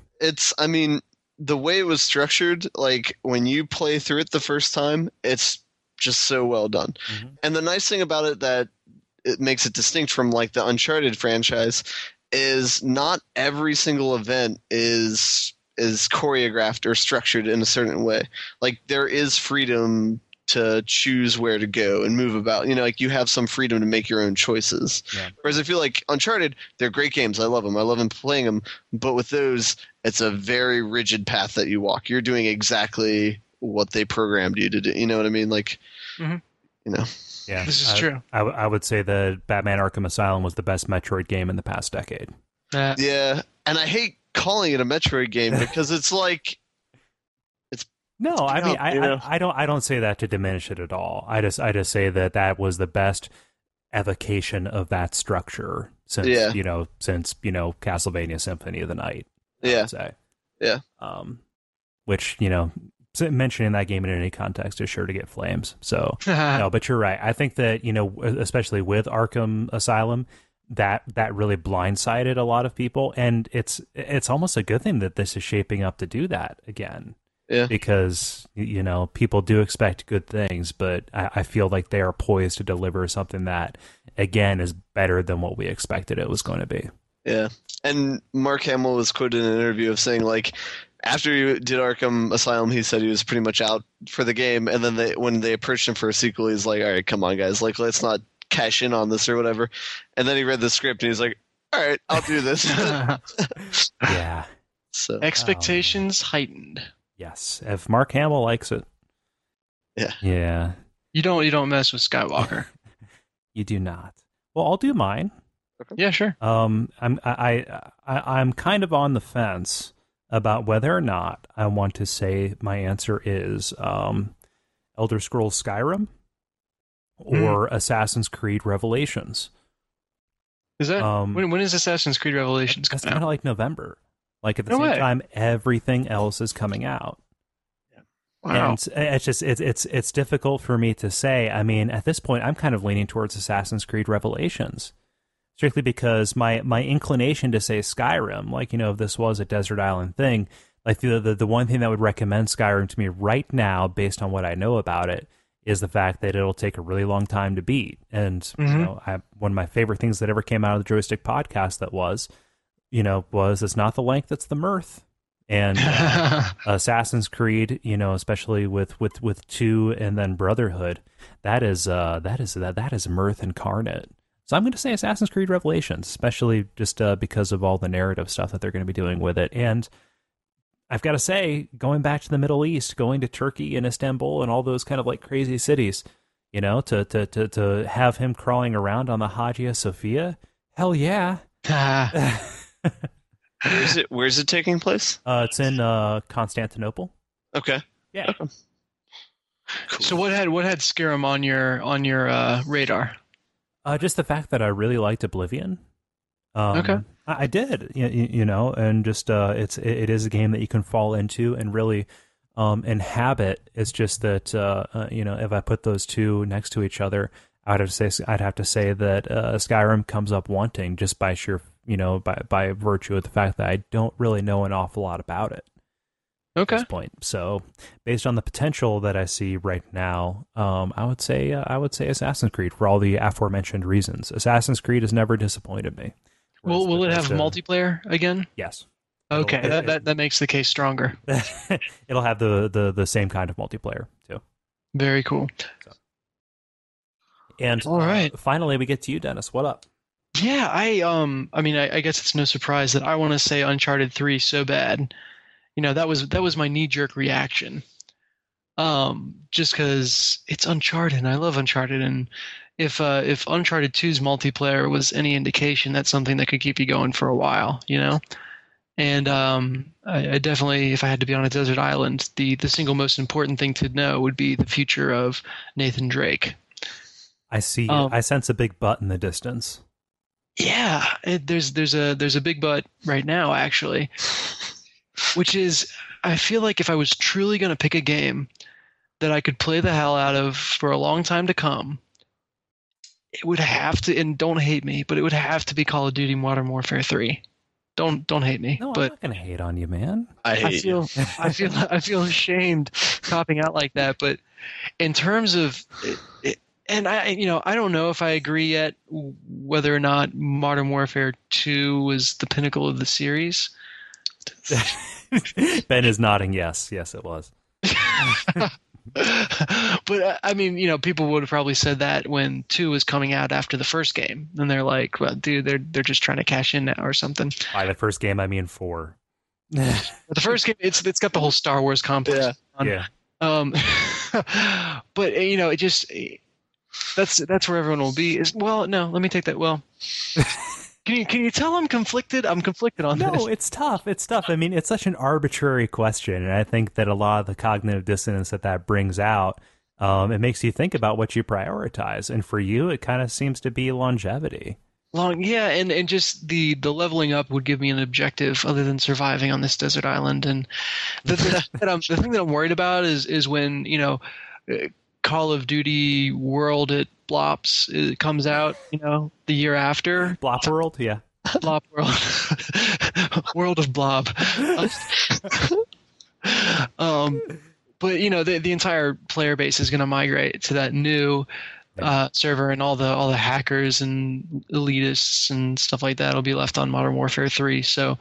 The way it was structured, like, when you play through it the first time, it's just so well done. Mm-hmm. And the nice thing about it that it makes it distinct from, like, the Uncharted franchise is not every single event is choreographed or structured in a certain way. Like, there is freedom to choose where to go and move about. You have some freedom to make your own choices. Yeah. Whereas I feel like Uncharted, they're great games. I love them. I love them playing them. But with those, it's a very rigid path that you walk. You're doing exactly what they programmed you to do. You know what I mean? Like, Yeah, this is true. I would say that Batman Arkham Asylum was the best Metroid game in the past decade. Yeah, and I hate calling it a Metroid game because it's like it's no. I don't say that to diminish it at all. I just say that was the best evocation of that structure since Castlevania Symphony of the Night. Mentioning that game in any context is sure to get flames. So, no, but you're right. I think that, especially with Arkham Asylum, that really blindsided a lot of people. And it's almost a good thing that this is shaping up to do that again. Yeah. Because, people do expect good things, but I feel like they are poised to deliver something that, again, is better than what we expected it was going to be. Yeah. And Mark Hamill was quoted in an interview of saying, like, after he did Arkham Asylum, he said he was pretty much out for the game. And then when they approached him for a sequel, he's like, all right, come on, guys. Like, let's not cash in on this or whatever. And then he read the script and he's like, all right, I'll do this. Yeah. So expectations heightened. Yes. If Mark Hamill likes it. Yeah. Yeah. You don't mess with Skywalker. You do not. Well, I'll do mine. Okay. Yeah, sure. I'm kind of on the fence about whether or not I want to say my answer is Elder Scrolls Skyrim or Assassin's Creed Revelations. Is that when is Assassin's Creed Revelations coming out? That's kind of like November. Like at the same time, everything else is coming out. Yeah. Wow. And it's just it's difficult for me to say. I mean, at this point, I'm kind of leaning towards Assassin's Creed Revelations, strictly because my inclination to say Skyrim, like, you know, if this was a desert island thing, like the one thing that would recommend Skyrim to me right now, based on what I know about it, is the fact that it'll take a really long time to beat. And you know, one of my favorite things that ever came out of the Joystick podcast was it's not the length, it's the mirth. And Assassin's Creed, you know, especially with 2 and then Brotherhood, that is mirth incarnate. So I'm going to say Assassin's Creed Revelations, especially just because of all the narrative stuff that they're going to be doing with it. And I've got to say, going back to the Middle East, going to Turkey and Istanbul and all those kind of like crazy cities, you know, to have him crawling around on the Hagia Sophia, hell yeah. Where's it taking place? It's in Constantinople. Okay. Yeah. Okay. Cool. So what had Skyrim on your radar? Just the fact that I really liked Oblivion. Okay. I did, you know, and just it is a game that you can fall into and really inhabit. It's just that you know, if I put those two next to each other, I'd have to say that Skyrim comes up wanting just by sheer, you know, by virtue of the fact that I don't really know an awful lot about it. Okay. At this point, so based on the potential that I see right now, I would say Assassin's Creed for all the aforementioned reasons. Assassin's Creed has never disappointed me. Well, will it have multiplayer again? Yes. Okay, that makes the case stronger. It'll have the same kind of multiplayer too. Very cool. So. And all right, finally we get to you, Dennis. What up? Yeah, I guess it's no surprise that I want to say Uncharted 3 so bad. You know, that was my knee-jerk reaction, just because it's Uncharted. And I love Uncharted, and if Uncharted 2's multiplayer was any indication, that's something that could keep you going for a while, you know. And I definitely, if I had to be on a desert island, the single most important thing to know would be the future of Nathan Drake. I see. I sense a big butt in the distance. Yeah, there's a big butt right now, actually. Which is, I feel like if I was truly going to pick a game that I could play the hell out of for a long time to come, it would have to, and don't hate me, but it would have to be Call of Duty Modern Warfare 3. Don't hate me. No, but I'm not going to hate on you, man. I feel I feel ashamed copping out like that. But in terms of, and I don't know if I agree yet whether or not Modern Warfare 2 was the pinnacle of the series. Ben is nodding yes it was. But I mean, you know, people would have probably said that when 2 was coming out after the first game, and they're like, well dude, they're just trying to cash in now or something. By the first game I mean 4. The first game, it's got the whole Star Wars complex on. Yeah. But you know, it just that's where everyone will be is, well no, let me take that, well Can you tell I'm conflicted? I'm conflicted on this. No, it's tough. It's tough. I mean, it's such an arbitrary question, and I think that a lot of the cognitive dissonance that brings out, it makes you think about what you prioritize. And for you, it kind of seems to be longevity. Yeah, and just the leveling up would give me an objective other than surviving on this desert island. And the thing that I'm worried about is when, you know, Call of Duty World at Blops it comes out, you know, the year after. Blop World, yeah. Blop World. World of Blob. But, you know, the entire player base is going to migrate to that new server, and all the hackers and elitists and stuff like that will be left on Modern Warfare 3. So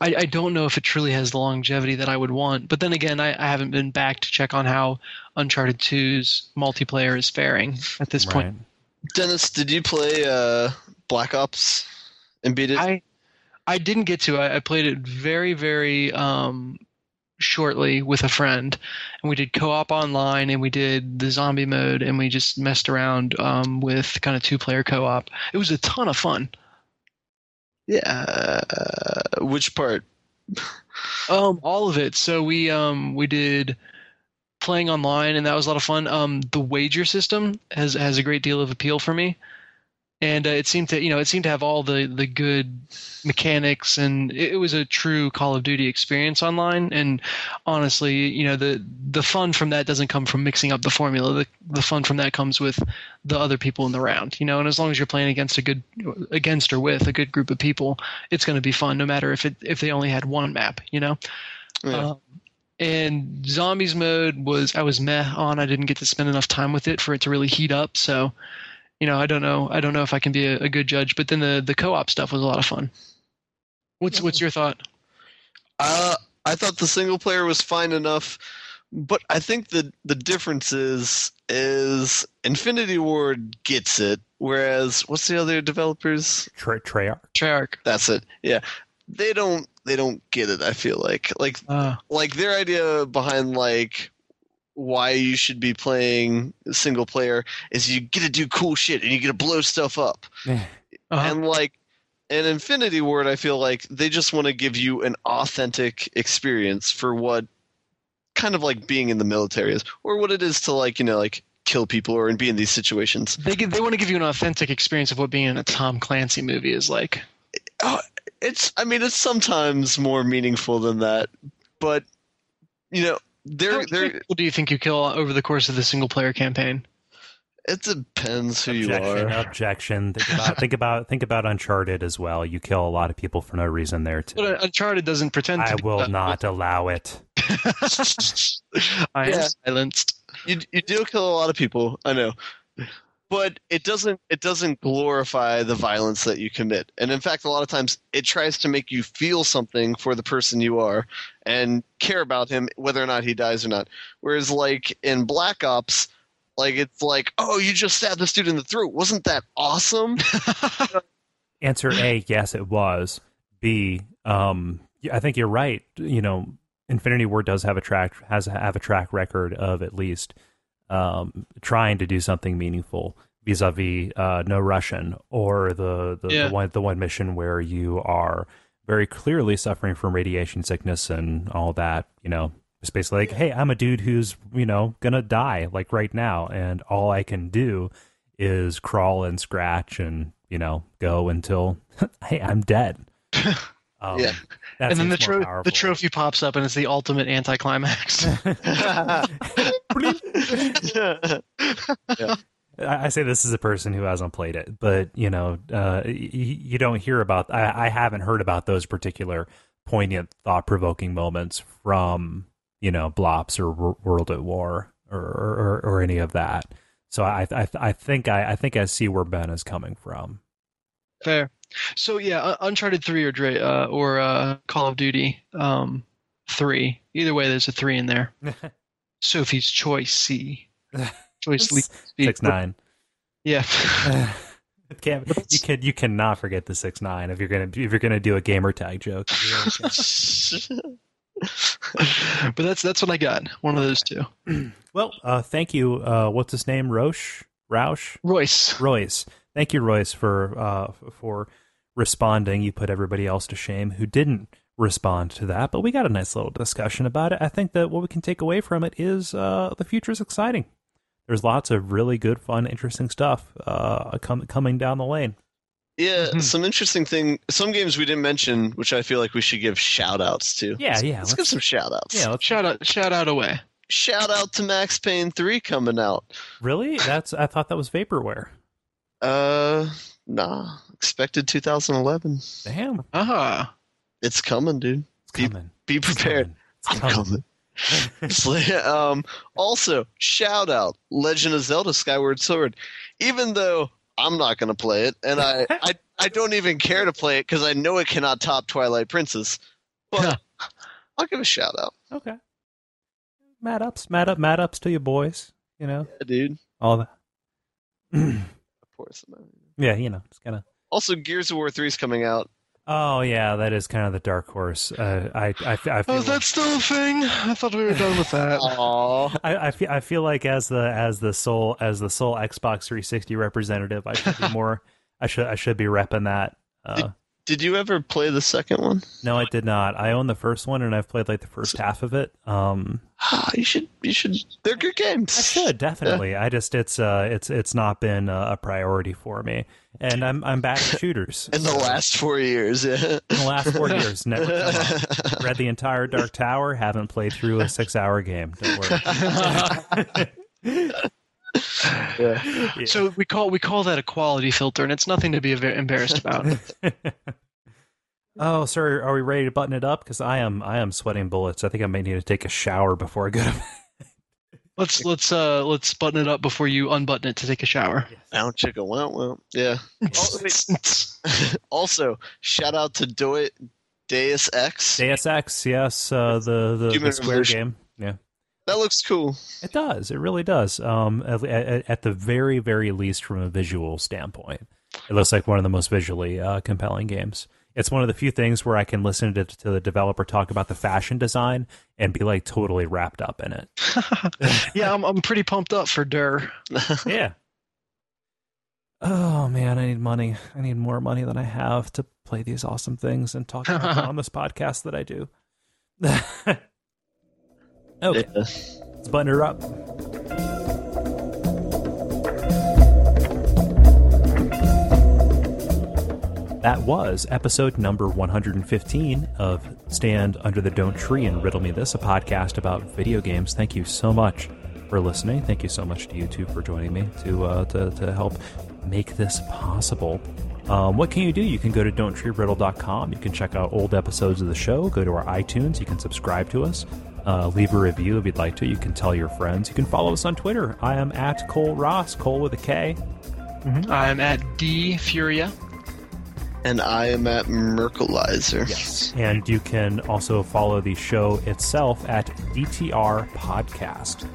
I don't know if it truly has the longevity that I would want. But then again, I haven't been back to check on how Uncharted 2's multiplayer is faring at this point. Dennis, did you play Black Ops and beat it? I didn't get to. I played it very, very shortly with a friend, and we did co-op online, and we did the zombie mode, and we just messed around with kind of two-player co-op. It was a ton of fun. Yeah. Which part? All of it. So we did playing online, and that was a lot of fun. The wager system has a great deal of appeal for me. And it seemed to have all the good mechanics, and it was a true Call of Duty experience online. And honestly, the fun from that doesn't come from mixing up the formula. The fun from that comes with the other people in the round, And as long as you're playing against or with a good group of people, it's going to be fun, no matter if they only had one map, Yeah. And zombies mode I was meh on. I didn't get to spend enough time with it for it to really heat up, so. I don't know if I can be a good judge, but then the co-op stuff was a lot of fun. What's your thought? I thought the single player was fine enough, but I think the difference is Infinity Ward gets it, whereas what's the other developers? Treyarch. That's it. Yeah, they don't get it. I feel like their idea behind why you should be playing single player is you get to do cool shit and you get to blow stuff up. Uh-huh. And an Infinity Ward, I feel like they just want to give you an authentic experience for what kind of like being in the military is, or what it is to kill people or and be in these situations. They want to give you an authentic experience of what being in a Tom Clancy movie is like. It's sometimes more meaningful than that, but How many people do you think you kill over the course of the single-player campaign? It depends who you are. Objection. Think about Uncharted as well. You kill a lot of people for no reason there, too. But Uncharted doesn't pretend to. I will not allow it. I am silenced. You do kill a lot of people, I know. But it doesn't glorify the violence that you commit. And in fact, a lot of times it tries to make you feel something for the person you are and care about him, whether or not he dies or not. Whereas in Black Ops, oh, you just stabbed this dude in the throat. Wasn't that awesome? Answer A, yes, it was. B, I think you're right. Infinity Ward does have a track record of at least trying to do something meaningful vis-a-vis No Russian or the one mission where you are very clearly suffering from radiation sickness and all that, it's basically hey, I'm a dude who's, gonna die right now. And all I can do is crawl and scratch and, go until, hey, I'm dead. Yeah. And then the trophy pops up and it's the ultimate anticlimax. Yeah. I say this as a person who hasn't played it, but you don't hear about. I haven't heard about those particular poignant, thought-provoking moments from Blops or World at War or any of that. So I think I see where Ben is coming from. Fair. So yeah, Uncharted 3 or Call of Duty 3. Either way, there's a 3 in there. Sophie's Choice C. Choice 6ix9ine. Yeah. You cannot forget the 6ix9ine if you're gonna do a gamer tag joke. But that's what I got. One of those two. Well, thank you. What's his name? Royce. Thank you, Royce, for responding. You put everybody else to shame who didn't respond to that, but we got a nice little discussion about it. I think that what we can take away from it is the future is exciting. There's lots of really good, fun, interesting stuff coming down the lane. Yeah, some interesting thing. Some games we didn't mention, which I feel like we should give shout-outs to. Yeah, Let's give some shout-outs. Yeah, shout-out away. Shout-out to Max Payne 3 coming out. Really? I thought that was Vaporware. Nah. Expected 2011. Damn. Uh-huh. It's coming, dude. It's coming. Be prepared. It's coming. Also, shout out Legend of Zelda Skyward Sword. Even though I'm not going to play it, and I don't even care to play it because I know it cannot top Twilight Princess, but I'll give a shout out. Okay. Mad ups to you boys. Yeah, dude. All that. course. Yeah, you know, it's kind of. Also, Gears of War 3 is coming out. Oh yeah, that is kind of the dark horse. I feel that's still a thing. I thought we were done with that. I feel like as the sole Xbox 360 representative, I should be more. I should be repping that. Did you ever play the second one? No, I did not. I own the first one, and I've played like the first half of it. You should. They're good games. I should definitely. Yeah. I just it's not been a priority for me, and I'm bad at shooters. In the last 4 years, yeah. In the last 4 years, never come up. Read the entire Dark Tower. Haven't played through a 6-hour game. Don't worry. Yeah. So we call that a quality filter, and it's nothing to be embarrassed about. Oh, sir, are we ready to button it up? Because I am sweating bullets. I think I may need to take a shower before I go to bed. Let's button it up before you unbutton it to take a shower. Wow, chicken, wow. Yeah. Also, shout out to Deus Ex. Deus Ex, yes, the Square game. Yeah. That looks cool. It does. It really does. At the very, very least, from a visual standpoint, it looks like one of the most visually compelling games. It's one of the few things where I can listen to the developer talk about the fashion design and be like totally wrapped up in it. Yeah, I'm pretty pumped up for Durr. Yeah. Oh man, I need money. I need more money than I have to play these awesome things and talk about them on this podcast that I do. Okay, yeah. Let's button her up. That was episode number 115 of Stand Under the Don't Tree and Riddle Me This, a podcast about video games. Thank you so much for listening. Thank you so much to you two for joining me to help make this possible. What can you do? You can go to don'ttreeriddle.com. You can check out old episodes of the show. Go to our iTunes. You can subscribe to us. Leave a review if you'd like to. You can tell your friends. You can follow us on Twitter. I am at Cole Ross, Cole with a K. Mm-hmm. I am at D Furia. And I am at Merkelizer. Yes. And you can also follow the show itself at DTR Podcast.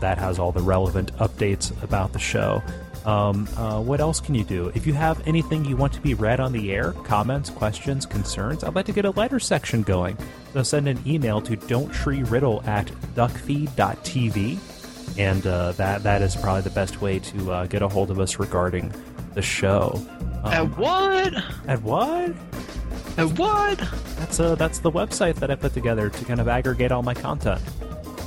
That has all the relevant updates about the show. What else can you do? If you have anything you want to be read on the air, comments, questions, concerns, I'd like to get a letter section going. So send an email to don'ttreeriddle@duckfeed.tv, and that is probably the best way to get a hold of us regarding the show. At what? That's the website that I put together to kind of aggregate all my content.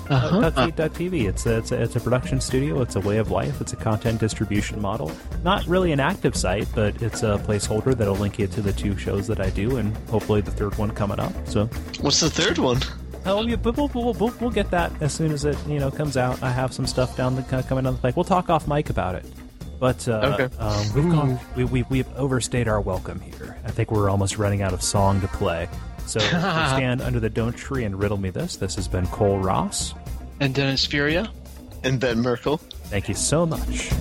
Duckfeed.tv. It's a production studio. It's a way of life. It's a content distribution model. Not really an active site, but it's a placeholder that'll link you to the two shows that I do, and hopefully the third one coming up. So, what's the third one? Oh, yeah, but we'll get that as soon as it comes out. I have some stuff coming down the pike. We'll talk off mic about it. But okay. We've overstayed our welcome here. I think we're almost running out of song to play. So Stand Under the Don't Tree and Riddle Me This. This has been Cole Ross. And Dennis Furia. And Ben Merkel. Thank you so much.